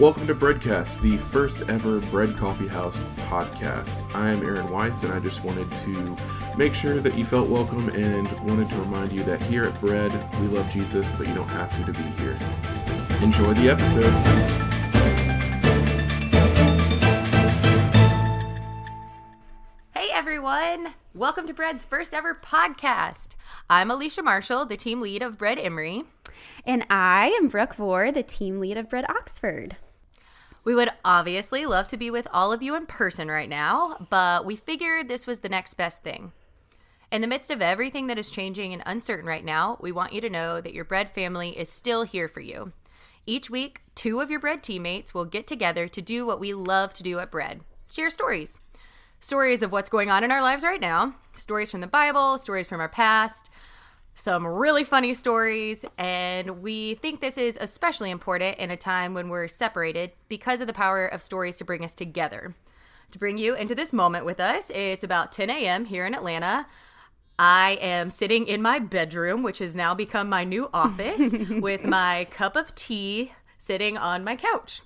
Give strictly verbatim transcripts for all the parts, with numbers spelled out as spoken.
Welcome to Breadcast, the first ever Bread Coffee House podcast. I'm Aaron Weiss, and I just wanted to make sure that you felt welcome and wanted to remind you that here at Bread, we love Jesus, but you don't have to to be here. Enjoy the episode. Hey everyone, welcome to Bread's first ever podcast. I'm Alicia Marshall, the team lead of Bread Emory. And I am Brooke Vore, the team lead of Bread Oxford. We would obviously love to be with all of you in person right now, but we figured this was the next best thing. In the midst of everything that is changing and uncertain right now, we want you to know that your Bread family is still here for you. Each week, two of your Bread teammates will get together to do what we love to do at Bread. Share stories. Stories of what's going on in our lives right now, stories from the Bible, stories from our past, some really funny stories, and we think this is especially important in a time when we're separated because of the power of stories to bring us together. To bring you into this moment with us, it's about ten a.m. here in Atlanta. I am sitting in my bedroom, which has now become my new office, with my cup of tea sitting on my couch.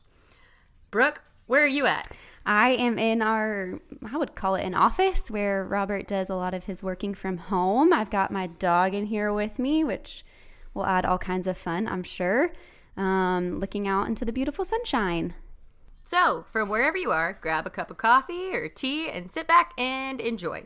Brooke, where are you at? I am in our, I would call it an office, where Robert does a lot of his working from home. I've got my dog in here with me, which will add all kinds of fun, I'm sure, um, looking out into the beautiful sunshine. So, from wherever you are, grab a cup of coffee or tea and sit back and enjoy.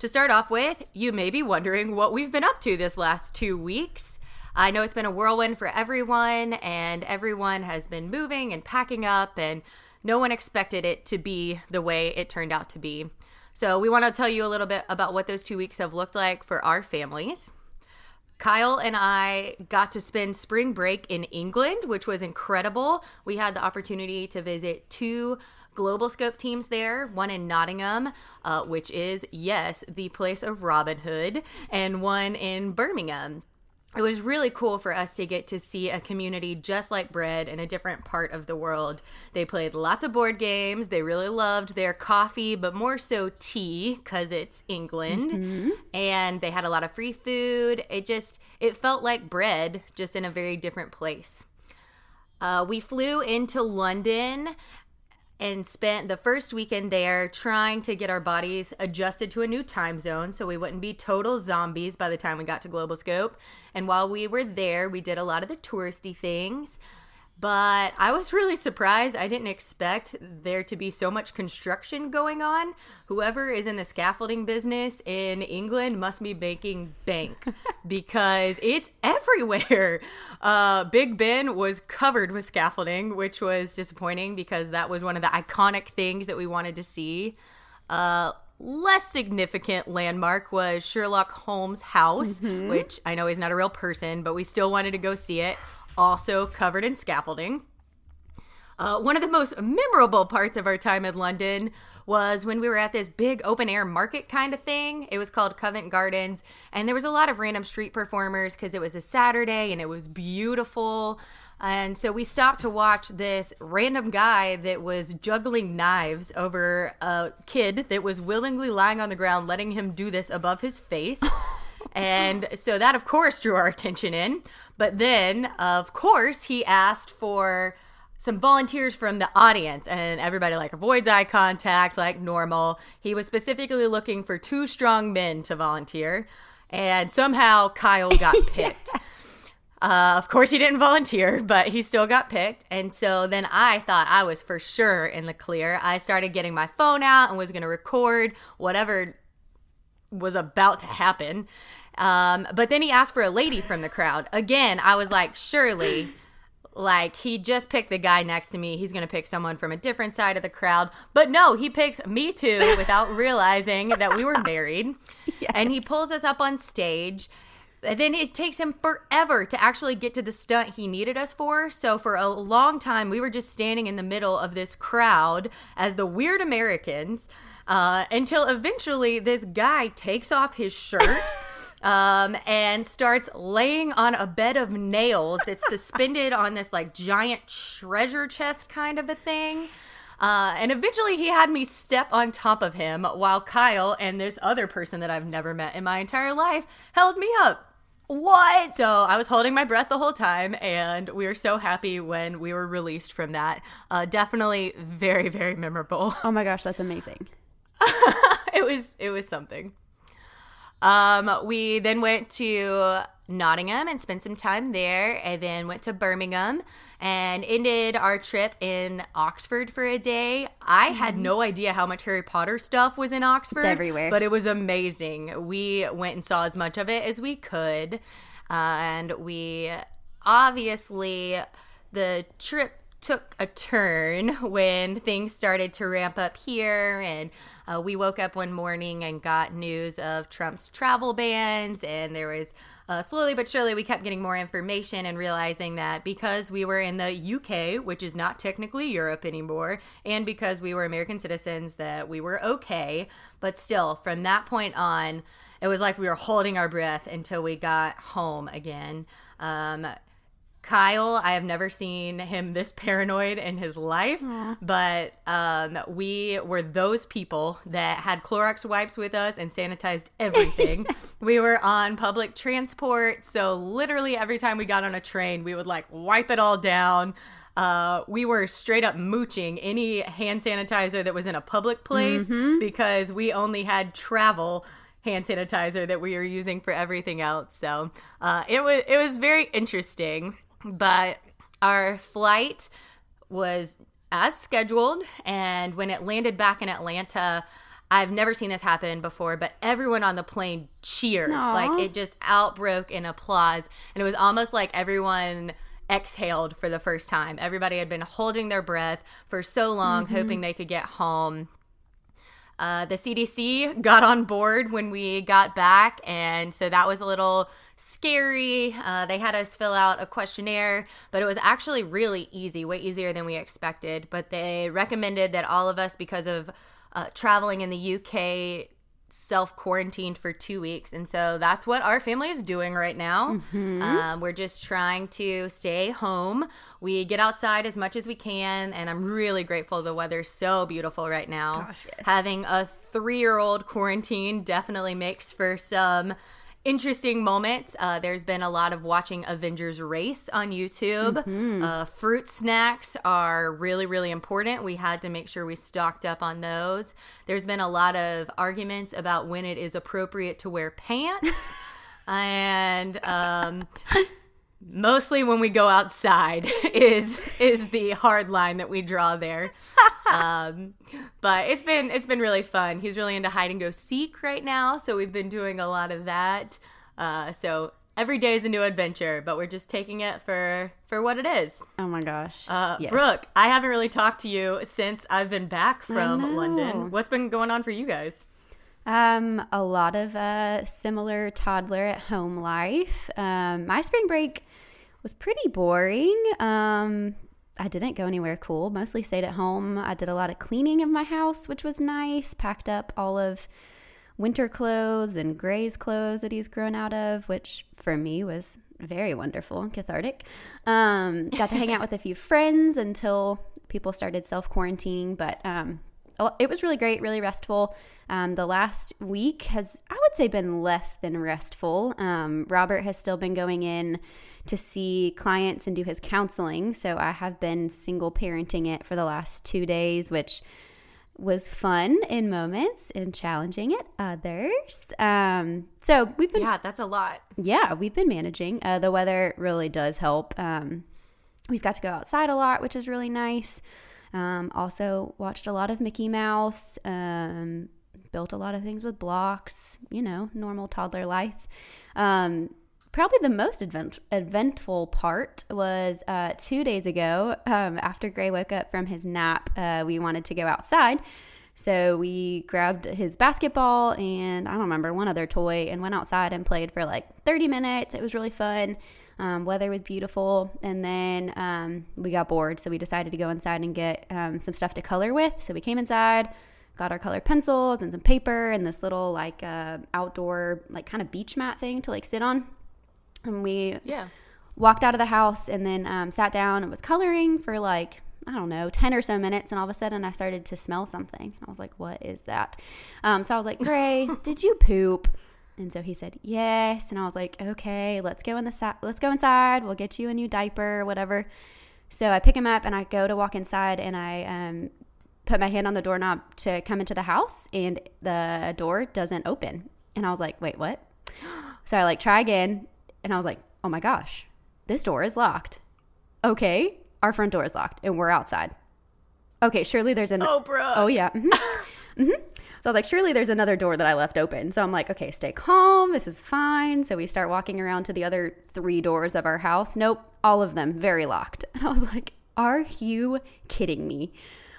To start off with, you may be wondering what we've been up to this last two weeks. I know it's been a whirlwind for everyone, and everyone has been moving and packing up, and no one expected it to be the way it turned out to be. So we want to tell you a little bit about what those two weeks have looked like for our families. Kyle and I got to spend spring break in England, which was incredible. We had the opportunity to visit two Global Scope teams there, one in Nottingham, uh, which is, yes, the place of Robin Hood, and one in Birmingham. It was really cool for us to get to see a community just like Bread in a different part of the world. They played lots of board games. They really loved their coffee, but more so tea, because it's England. Mm-hmm. And they had a lot of free food. It just, it felt like Bread, just in a very different place. Uh, we flew into London and spent the first weekend there trying to get our bodies adjusted to a new time zone so we wouldn't be total zombies by the time we got to Global Scope. And while we were there, we did a lot of the touristy things. But I was really surprised. I didn't expect there to be so much construction going on. Whoever is in the scaffolding business in England must be making bank because it's everywhere. Uh, Big Ben was covered with scaffolding, which was disappointing because that was one of the iconic things that we wanted to see. Uh, less significant landmark was Sherlock Holmes' house, mm-hmm. which I know is not a real person, but we still wanted to go see it. Also covered in scaffolding. Uh, one of the most memorable parts of our time in London was when we were at this big open air market kind of thing. It was called Covent Gardens, and there was a lot of random street performers because it was a Saturday and it was beautiful. And so we stopped to watch this random guy that was juggling knives over a kid that was willingly lying on the ground, letting him do this above his face. And so that, of course, drew our attention in. But then, of course, he asked for some volunteers from the audience. And everybody, like, avoids eye contact like normal. He was specifically looking for two strong men to volunteer. And somehow Kyle got picked. Yes. Uh, of course, he didn't volunteer, but he still got picked. And so then I thought I was for sure in the clear. I started getting my phone out and was going to record whatever was about to happen. Um, but then he asked for a lady from the crowd. Again, I was like, surely, like, he just picked the guy next to me. He's going to pick someone from a different side of the crowd. But no, he picks me too without realizing that we were married. Yes. And he pulls us up on stage. And then it takes him forever to actually get to the stunt he needed us for. So for a long time, we were just standing in the middle of this crowd as the weird Americans uh, until eventually this guy takes off his shirt. Um, and starts laying on a bed of nails that's suspended on this, like, giant treasure chest kind of a thing. Uh, and eventually he had me step on top of him while Kyle and this other person that I've never met in my entire life held me up. What? So I was holding my breath the whole time, and we were so happy when we were released from that. Uh, definitely very, very memorable. Oh my gosh, that's amazing. It was it was something. Um, we then went to Nottingham and spent some time there, and then went to Birmingham and ended our trip in Oxford for a day. I mm-hmm. had no idea how much Harry Potter stuff was in Oxford. It's everywhere. But it was amazing. We went and saw as much of it as we could. Uh, and we obviously, the trip took a turn when things started to ramp up here, and uh, we woke up one morning and got news of Trump's travel bans, and there was uh, slowly but surely we kept getting more information and realizing that because we were in the U K, which is not technically Europe anymore, and because we were American citizens, that we were okay. But still, from that point on, it was like we were holding our breath until we got home again. um Kyle, I have never seen him this paranoid in his life, Aww. but um, we were those people that had Clorox wipes with us and sanitized everything. We were on public transport, so literally every time we got on a train, we would like wipe it all down. Uh, we were straight up mooching any hand sanitizer that was in a public place mm-hmm. because we only had travel hand sanitizer that we were using for everything else. So uh, it was it was very interesting. But our flight was as scheduled, and when it landed back in Atlanta, I've never seen this happen before, but everyone on the plane cheered. Aww. Like, it just outbroke in applause, and it was almost like everyone exhaled for the first time. Everybody had been holding their breath for so long, mm-hmm. hoping they could get home. Uh, the C D C got on board when we got back, and so that was a little scary. Uh, they had us fill out a questionnaire, but it was actually really easy, way easier than we expected. But they recommended that all of us, because of uh, traveling in the U K, self-quarantined for two weeks. And so that's what our family is doing right now. Mm-hmm. Um, we're just trying to stay home. We get outside as much as we can, and I'm really grateful. The weather's so beautiful right now. Gosh, yes. Having a three-year-old quarantine definitely makes for some interesting moments. Uh, there's been a lot of watching Avengers race on YouTube. Mm-hmm. Uh, fruit snacks are really, really important. We had to make sure we stocked up on those. There's been a lot of arguments about when it is appropriate to wear pants. and um, mostly when we go outside is is the hard line that we draw there. Um, but it's been it's been really fun. He's really into hide and go seek right now, so we've been doing a lot of that. Uh, so every day is a new adventure, but we're just taking it for for what it is. Oh my gosh, uh, yes. Brooke, I haven't really talked to you since I've been back from London. What's been going on for you guys? Um, a lot of uh, similar toddler at home life. Um, my spring break was pretty boring. Um. I didn't go anywhere cool, mostly stayed at home. I did a lot of cleaning of my house, which was nice. Packed up all of winter clothes and Gray's clothes that he's grown out of, which for me was very wonderful and cathartic. Um, got to hang out with a few friends until people started self-quarantining, but um, it was really great, really restful. Um, the last week has, I would say, been less than restful. Um, Robert has still been going in to see clients and do his counseling. So I have been single parenting it for the last two days, which was fun in moments and challenging at others. Um, so we've been... Yeah, that's a lot. Yeah, we've been managing. Uh, the weather really does help. Um, we've got to go outside a lot, which is really nice. Um, also watched a lot of Mickey Mouse, um, built a lot of things with blocks, you know, normal toddler life. Um, Probably the most event- eventful part was uh, two days ago, um, after Gray woke up from his nap, uh, we wanted to go outside. So we grabbed his basketball and I don't remember, one other toy, and went outside and played for like thirty minutes. It was really fun. Um, weather was beautiful. And then um, we got bored. So we decided to go inside and get um, some stuff to color with. So we came inside, got our colored pencils and some paper and this little like uh, outdoor like kind of beach mat thing to like sit on. And we yeah. walked out of the house and then um, sat down and was coloring for like, I don't know, ten or so minutes. And all of a sudden I started to smell something. And I was like, what is that? Um, so I was like, Gray, did you poop? And so he said, yes. And I was like, okay, let's go in the si- let's go inside. We'll get you a new diaper, whatever. So I pick him up and I go to walk inside and I um, put my hand on the doorknob to come into the house and the door doesn't open. And I was like, wait, what? So I like try again and I was like, oh my gosh, this door is locked. Okay, our front door is locked and we're outside. Okay, surely there's an... Oh, bro. Oh, yeah. Mm-hmm. Mm-hmm. So I was like, surely there's another door that I left open. So I'm like, okay, stay calm. This is fine. So we start walking around to the other three doors of our house. Nope, all of them very locked. And I was like, are you kidding me?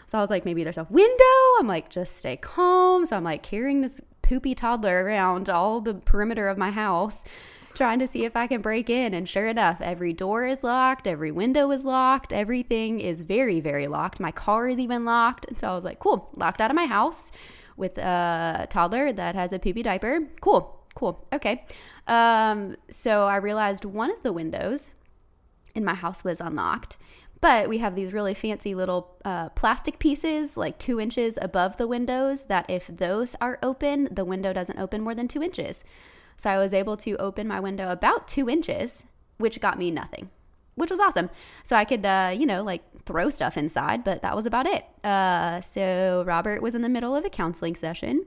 So I was like, maybe there's a window. I'm like, just stay calm. So I'm like carrying this poopy toddler around all the perimeter of my house, trying to see if I can break in. And sure enough, every door is locked, every window is locked, everything is very, very locked. My car is even locked. And so I was like, cool, locked out of my house with a toddler that has a poopy diaper. Cool, cool, okay. Um, so I realized one of the windows in my house was unlocked, but we have these really fancy little uh, plastic pieces, like two inches above the windows, that if those are open, the window doesn't open more than two inches. So I was able to open my window about two inches, which got me nothing, which was awesome. So I could, uh, you know, like throw stuff inside, but that was about it. Uh, so Robert was in the middle of a counseling session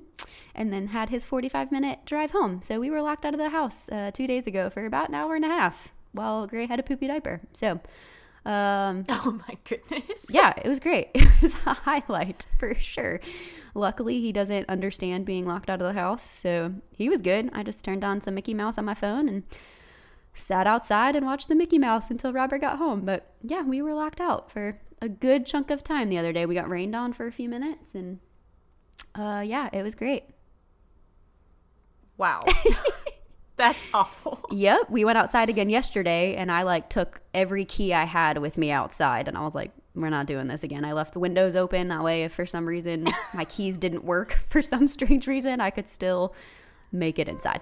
and then had his forty-five minute drive home. So we were locked out of the house uh, two days ago for about an hour and a half while Gray had a poopy diaper. So, um, oh my goodness. Yeah, it was great. It was a highlight for sure. Luckily, he doesn't understand being locked out of the house, so he was good. I just turned on some Mickey Mouse on my phone and sat outside and watched the Mickey Mouse until Robert got home. But yeah, we were locked out for a good chunk of time the other day. We got rained on for a few minutes, and uh, yeah, it was great. Wow. That's awful. Yep. We went outside again yesterday, and I like took every key I had with me outside, and I was like, we're not doing this again. I left the windows open. That way, if for some reason my keys didn't work for some strange reason, I could still make it inside.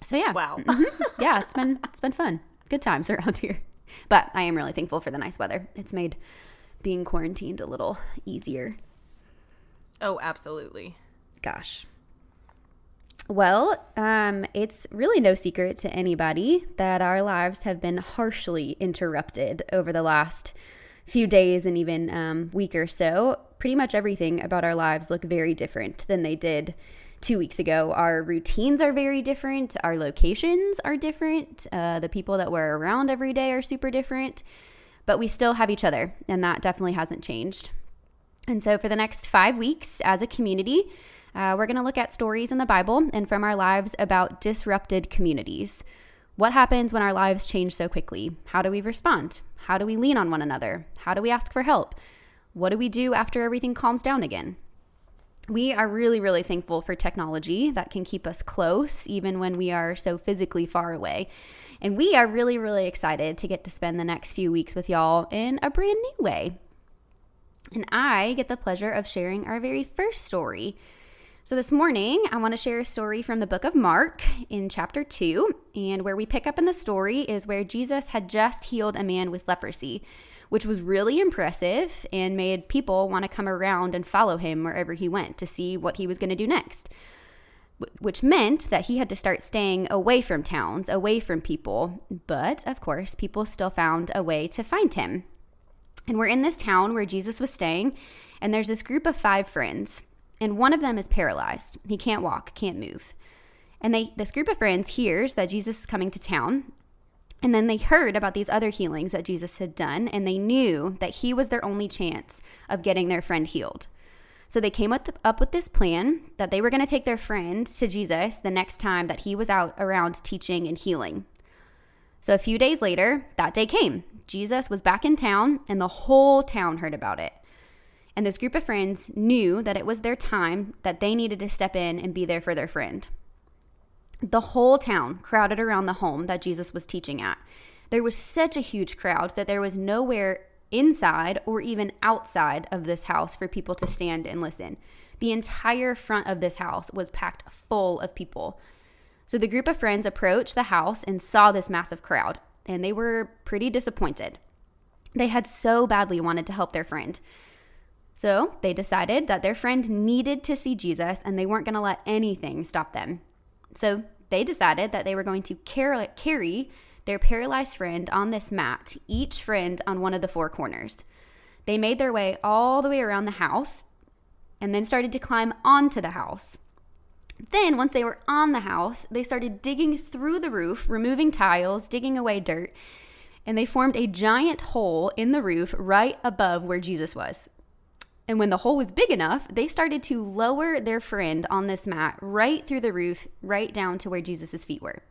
So yeah. Wow. Mm-hmm. Yeah, it's been it's been fun. Good times around here. But I am really thankful for the nice weather. It's made being quarantined a little easier. Oh, absolutely. Gosh. Well, um, it's really no secret to anybody that our lives have been harshly interrupted over the last few days and even um, week or so. Pretty much everything about our lives look very different than they did two weeks ago. Our routines are very different. Our locations are different. Uh, the people that we're around every day are super different. But we still have each other, and that definitely hasn't changed. And so for the next five weeks as a community, uh, we're going to look at stories in the Bible and from our lives about disrupted communities. What happens when our lives change so quickly? How do we respond? How do we lean on one another? How do we ask for help? What do we do after everything calms down again? We are really, really thankful for technology that can keep us close even when we are so physically far away. And we are really, really excited to get to spend the next few weeks with y'all in a brand new way. And I get the pleasure of sharing our very first story. So this morning, I want to share a story from the book of Mark in chapter two, and where we pick up in the story is where Jesus had just healed a man with leprosy, which was really impressive and made people want to come around and follow him wherever he went to see what he was going to do next, which meant that he had to start staying away from towns, away from people. But, of course, people still found a way to find him. And we're in this town where Jesus was staying, and there's this group of five friends. And one of them is paralyzed. He can't walk, can't move. And they, this group of friends hears that Jesus is coming to town. And then they heard about these other healings that Jesus had done, and they knew that he was their only chance of getting their friend healed. So they came up, the, up with this plan that they were going to take their friend to Jesus the next time that he was out around teaching and healing. So a few days later, that day came. Jesus was back in town, and the whole town heard about it. And this group of friends knew that it was their time, that they needed to step in and be there for their friend. The whole town crowded around the home that Jesus was teaching at. There was such a huge crowd that there was nowhere inside or even outside of this house for people to stand and listen. The entire front of this house was packed full of people. So the group of friends approached the house and saw this massive crowd, and they were pretty disappointed. They had so badly wanted to help their friend. So they decided that their friend needed to see Jesus, and they weren't going to let anything stop them. So they decided that they were going to car- carry their paralyzed friend on this mat, each friend on one of the four corners. They made their way all the way around the house and then started to climb onto the house. Then, once they were on the house, they started digging through the roof, removing tiles, digging away dirt, and they formed a giant hole in the roof right above where Jesus was. And when the hole was big enough, they started to lower their friend on this mat right through the roof, right down to where Jesus' feet were.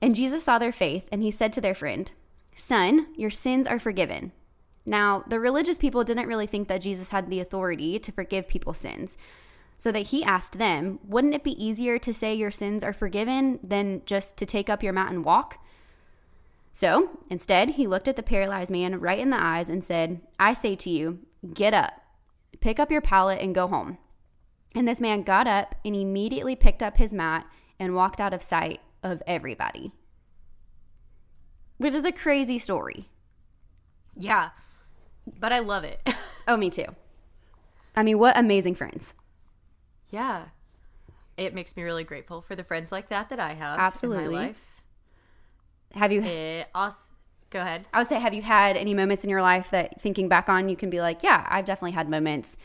And Jesus saw their faith, and he said to their friend, "Son, your sins are forgiven." Now, the religious people didn't really think that Jesus had the authority to forgive people's sins. So that he asked them, "Wouldn't it be easier to say your sins are forgiven than just to take up your mat and walk?" So instead, he looked at the paralyzed man right in the eyes and said, "I say to you, get up. Pick up your pallet and go home." And this man got up and immediately picked up his mat and walked out of sight of everybody. Which is a crazy story. Yeah, but I love it. Oh, me too. I mean, what amazing friends. Yeah. It makes me really grateful for the friends like that that I have. Absolutely. In my life. Have you had... Also- Go ahead. I would say, have you had any moments in your life that, thinking back on, you can be like, yeah, I've definitely had moments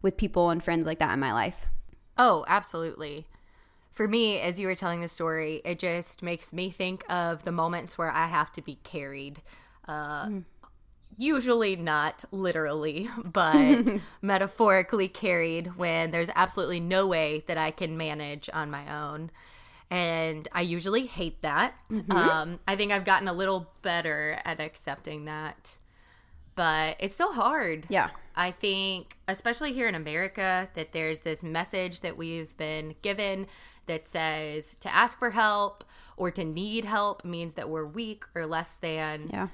with people and friends like that in my life? Oh, absolutely. For me, as you were telling the story, it just makes me think of the moments where I have to be carried. Uh, mm. Usually not literally, but metaphorically carried when there's absolutely no way that I can manage on my own. And I usually hate that. Mm-hmm. Um, I think I've gotten a little better at accepting that. But it's so hard. Yeah. I think, especially here in America, that there's this message that we've been given that says to ask for help or to need help means that we're weak or less than. Yeah.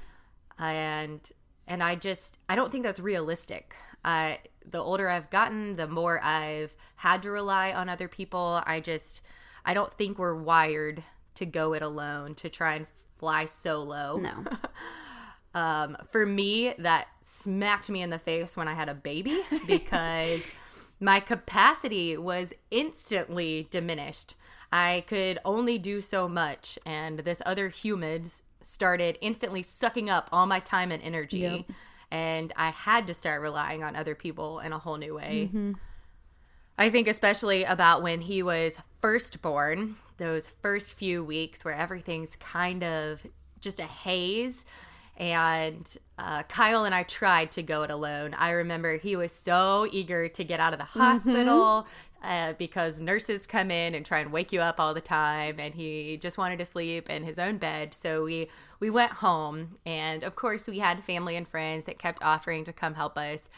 And and I just, I don't think that's realistic. Uh, the older I've gotten, the more I've had to rely on other people. I just... I don't think we're wired to go it alone, to try and fly solo. No. um, for me, that smacked me in the face when I had a baby because my capacity was instantly diminished. I could only do so much, and this other human started instantly sucking up all my time and energy, yep. And I had to start relying on other people in a whole new way. Mm-hmm. I think especially about when he was first born, those first few weeks where everything's kind of just a haze. And uh, Kyle and I tried to go it alone. I remember he was so eager to get out of the hospital mm-hmm. uh, because nurses come in and try and wake you up all the time. And he just wanted to sleep in his own bed. So we, we went home. And, of course, we had family and friends that kept offering to come help us.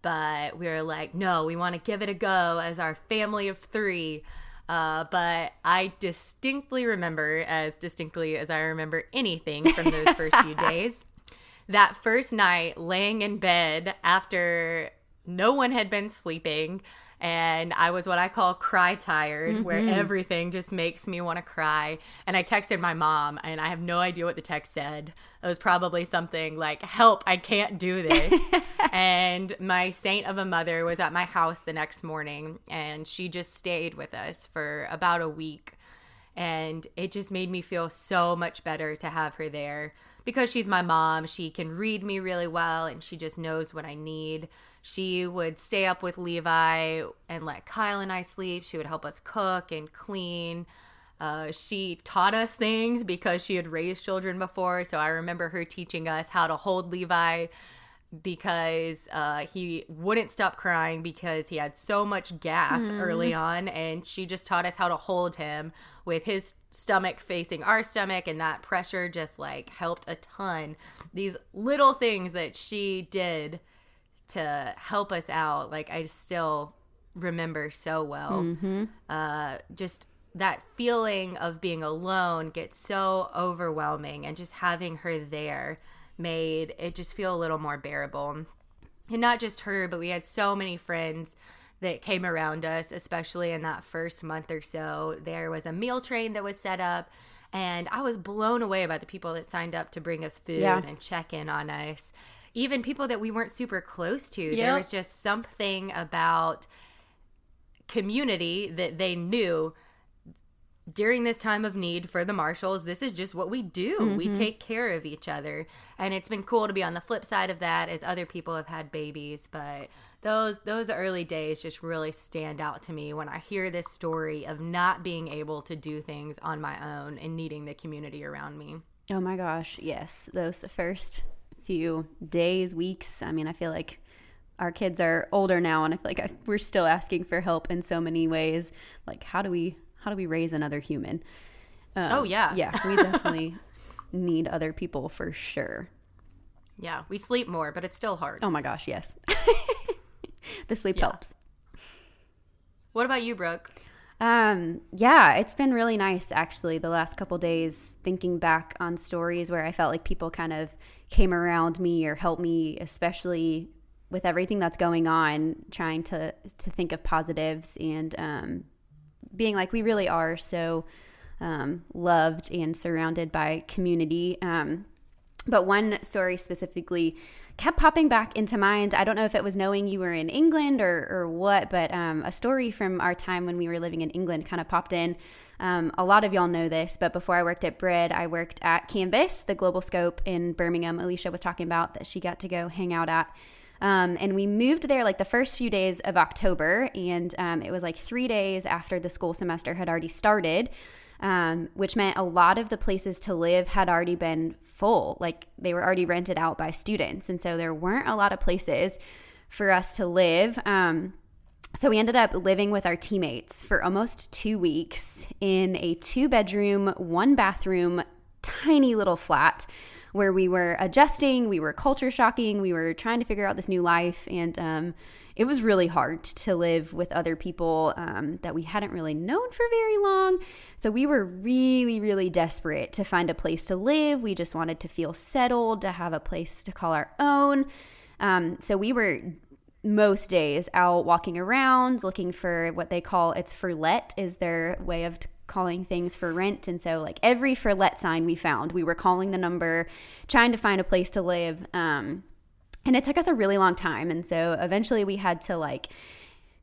But we were like, no, we want to give it a go as our family of three. Uh, but I distinctly remember, as distinctly as I remember anything from those first few days, that first night laying in bed after no one had been sleeping. And I was what I call cry tired, mm-hmm. where everything just makes me want to cry. And I texted my mom, and I have no idea what the text said. It was probably something like, "Help, I can't do this." And my saint of a mother was at my house the next morning, and she just stayed with us for about a week. And it just made me feel so much better to have her there because she's my mom. She can read me really well, and she just knows what I need. She would stay up with Levi and let Kyle and I sleep. She would help us cook and clean. Uh, she taught us things because she had raised children before. So I remember her teaching us how to hold Levi because uh, he wouldn't stop crying because he had so much gas mm. early on. And she just taught us how to hold him with his stomach facing our stomach. And that pressure just like helped a ton. These little things that she did to help us out, like I still remember so well. Mm-hmm. Uh, just that feeling of being alone gets so overwhelming, and just having her there made it just feel a little more bearable. And not just her, but we had so many friends that came around us, especially in that first month or so. There was a meal train that was set up, and I was blown away by the people that signed up to bring us food yeah. and check in on us. Even people that we weren't super close to, yep. There was just something about community that they knew during this time of need for the Marshalls, this is just what we do. Mm-hmm. We take care of each other. And it's been cool to be on the flip side of that as other people have had babies. But those those early days just really stand out to me when I hear this story of not being able to do things on my own and needing the community around me. Oh, my gosh. Yes. Those first few days, weeks. I mean, I feel like our kids are older now, and I feel like I, we're still asking for help in so many ways. Like, how do we... How do we raise another human? Um, oh, yeah. Yeah, we definitely need other people for sure. Yeah, we sleep more, but it's still hard. Oh, my gosh, yes. The sleep yeah. helps. What about you, Brooke? Um, yeah, it's been really nice, actually, the last couple days, thinking back on stories where I felt like people kind of came around me or helped me, especially with everything that's going on, trying to, to think of positives and um being like, we really are so um, loved and surrounded by community. Um, but one story specifically kept popping back into mind. I don't know if it was knowing you were in England or, or what, but um, a story from our time when we were living in England kind of popped in. Um, a lot of y'all know this, but before I worked at Bread, I worked at Canvas, the Global Scope in Birmingham. Alicia was talking about that she got to go hang out at. Um, and we moved there like the first few days of October, and um, it was like three days after the school semester had already started, um, which meant a lot of the places to live had already been full. Like, they were already rented out by students, and so there weren't a lot of places for us to live. Um, so we ended up living with our teammates for almost two weeks in a two-bedroom, one-bathroom, tiny little flat where we were adjusting, we were culture shocking, we were trying to figure out this new life, and um, it was really hard to live with other people um, that we hadn't really known for very long. So we were really, really desperate to find a place to live. We just wanted to feel settled, to have a place to call our own. Um, so we were most days out walking around, looking for what they call, it's for let, is their way of t- calling things for rent. And so like every for let sign we found, we were calling the number, trying to find a place to live. Um, and it took us a really long time. And so eventually we had to like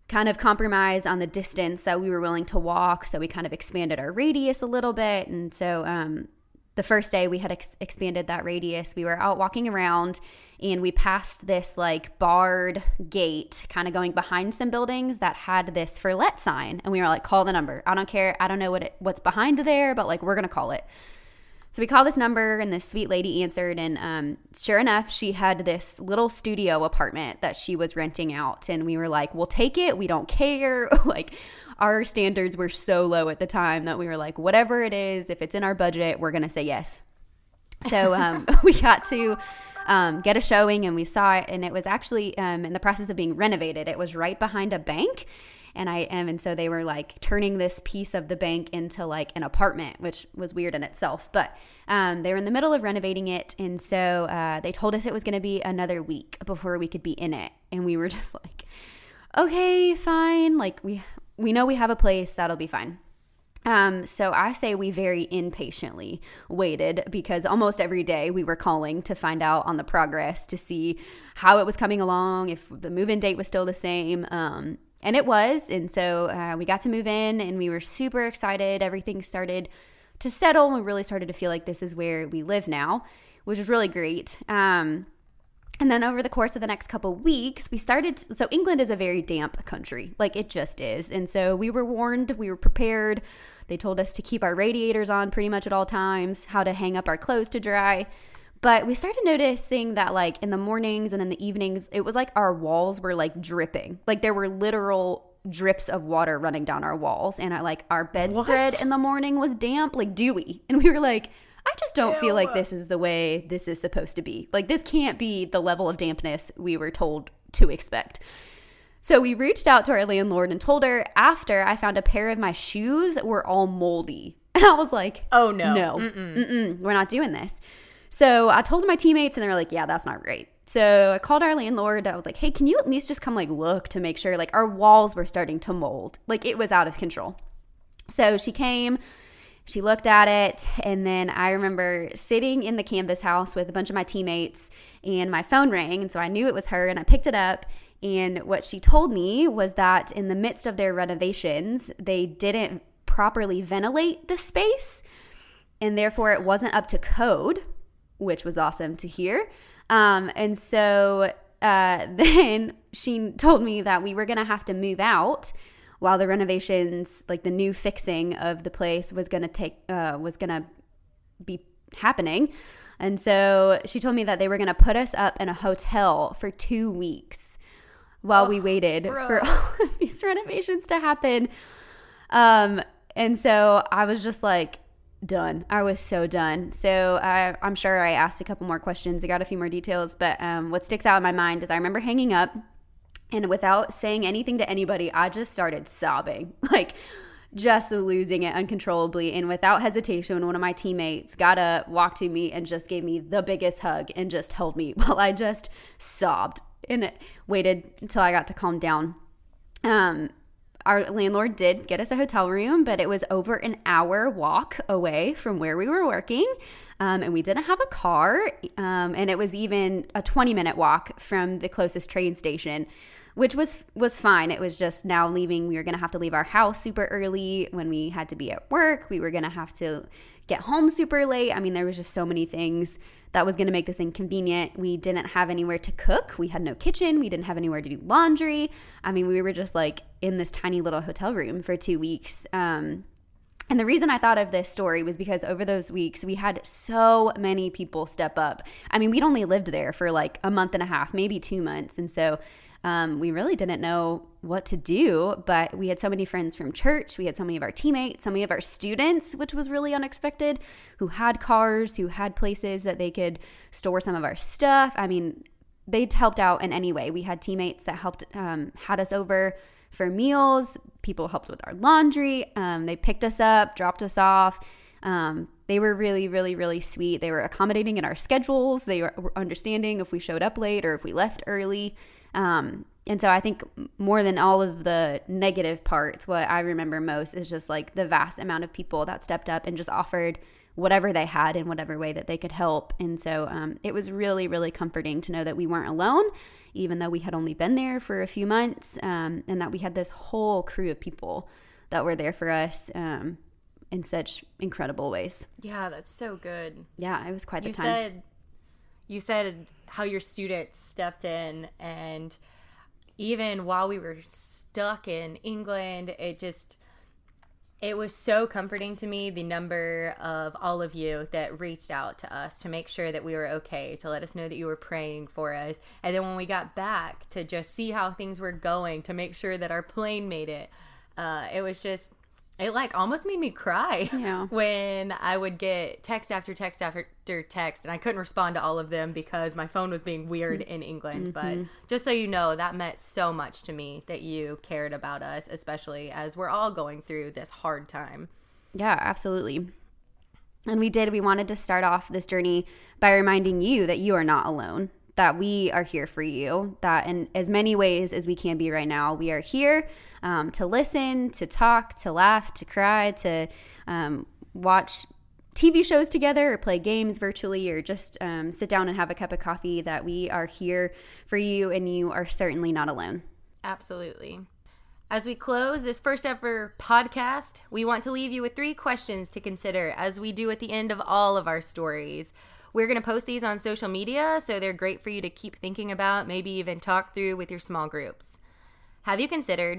kind of compromise on the distance that we were willing to walk. So we kind of expanded our radius a little bit. And so um, the first day we had ex- expanded that radius. We were out walking around and we passed this like barred gate kind of going behind some buildings that had this for let sign. And we were like, call the number. I don't care. I don't know what it, what's behind there, but like, we're going to call it. So we called this number and this sweet lady answered. And um, sure enough, she had this little studio apartment that she was renting out. And we were like, we'll take it. We don't care. Like, our standards were so low at the time that we were like, whatever it is, if it's in our budget, we're going to say yes. So um, we got to um, get a showing and we saw it. And it was actually um, in the process of being renovated. It was right behind a bank. And I am, and so they were like turning this piece of the bank into like an apartment, which was weird in itself. But um, they were in the middle of renovating it, and so uh, they told us it was going to be another week before we could be in it. And we were just like, okay, fine. Like we we know we have a place, that'll be fine. Um, so I say we very impatiently waited, because almost every day we were calling to find out on the progress, to see how it was coming along, if the move-in date was still the same. Um, And it was, and so uh, we got to move in, and we were super excited. Everything started to settle, and we really started to feel like this is where we live now, which was really great. Um, and then over the course of the next couple weeks, we started – so England is a very damp country. Like, it just is. And so we were warned. We were prepared. They told us to keep our radiators on pretty much at all times, how to hang up our clothes to dry. But we started noticing that like in the mornings and in the evenings, it was like our walls were like dripping. Like there were literal drips of water running down our walls. And I, like our bedspread what? in the morning was damp, like dewy. And we were like, I just don't Ew. feel like this is the way this is supposed to be. Like this can't be the level of dampness we were told to expect. So we reached out to our landlord and told her. After, I found a pair of my shoes that were all moldy. And I was like, oh no, no, mm-mm. Mm-mm, we're not doing this. So I told my teammates and they were like, yeah, that's not right. So I called our landlord. I was like, hey, can you at least just come like look to make sure, like our walls were starting to mold. Like it was out of control. So she came, she looked at it. And then I remember sitting in the Canvas house with a bunch of my teammates and my phone rang. And so I knew it was her and I picked it up. And what she told me was that in the midst of their renovations, they didn't properly ventilate the space, and therefore it wasn't up to code, which was awesome to hear. Um, and so uh, then she told me that we were going to have to move out while the renovations, like the new fixing of the place, was going to take uh, was going to be happening. And so she told me that they were going to put us up in a hotel for two weeks while oh, we waited bro. for all of these renovations to happen. Um, and so I was just like, done. I was so done. So I, I'm sure I asked a couple more questions. I got a few more details. But um, what sticks out in my mind is I remember hanging up, and without saying anything to anybody, I just started sobbing, like just losing it uncontrollably. And without hesitation, one of my teammates got up, walked to me, and just gave me the biggest hug and just held me while I just sobbed and waited until I got to calm down. Um, our landlord did get us a hotel room, but it was over an hour walk away from where we were working. Um, and we didn't have a car. Um, and it was even a twenty minute walk from the closest train station, which was was fine. It was just now leaving. We were going to have to leave our house super early when we had to be at work. We were going to have to get home super late. I mean, there was just so many things that was going to make this inconvenient. We didn't have anywhere to cook. We had no kitchen. We didn't have anywhere to do laundry. I mean, we were just like in this tiny little hotel room for two weeks. Um, and the reason I thought of this story was because over those weeks, we had so many people step up. I mean, we'd only lived there for like a month and a half, maybe two months. And so Um, we really didn't know what to do, but we had so many friends from church. We had so many of our teammates, so many of our students, which was really unexpected, who had cars, who had places that they could store some of our stuff. I mean, they helped out in any way. We had teammates that helped, um, had us over for meals. People helped with our laundry. Um, they picked us up, dropped us off. Um, they were really, really, really sweet. They were accommodating in our schedules. They were understanding if we showed up late or if we left early. Um, and so I think more than all of the negative parts, what I remember most is just like the vast amount of people that stepped up and just offered whatever they had in whatever way that they could help. And so um, it was really, really comforting to know that we weren't alone, even though we had only been there for a few months, um, and that we had this whole crew of people that were there for us um, in such incredible ways. Yeah, that's so good. Yeah, it was quite the you time. Said, you said... how your students stepped in, and even while we were stuck in England, it just it was so comforting to me, the number of all of you that reached out to us to make sure that we were okay, to let us know that you were praying for us, and then when we got back to just see how things were going, to make sure that our plane made it. Uh, it was just It like almost made me cry yeah. when I would get text after text after text, and I couldn't respond to all of them because my phone was being weird in England. Mm-hmm. But just so you know, that meant so much to me that you cared about us, especially as we're all going through this hard time. Yeah, absolutely. And we did. We wanted to start off this journey by reminding you that you are not alone, that we are here for you, that in as many ways as we can be right now, we are here um, to listen, to talk, to laugh, to cry, to um, watch T V shows together or play games virtually or just um, sit down and have a cup of coffee, that we are here for you and you are certainly not alone. Absolutely. As we close this first ever podcast, we want to leave you with three questions to consider, as we do at the end of all of our stories. We're going to post these on social media, so they're great for you to keep thinking about, maybe even talk through with your small groups. Have you considered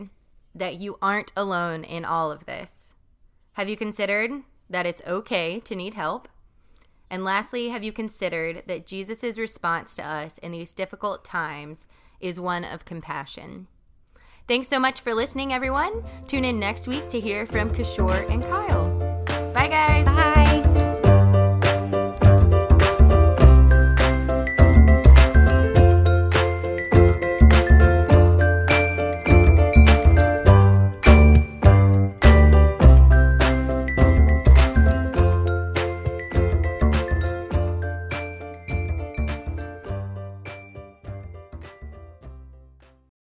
that you aren't alone in all of this? Have you considered that it's okay to need help? And lastly, have you considered that Jesus' response to us in these difficult times is one of compassion? Thanks so much for listening, everyone. Tune in next week to hear from Kishore and Kyle.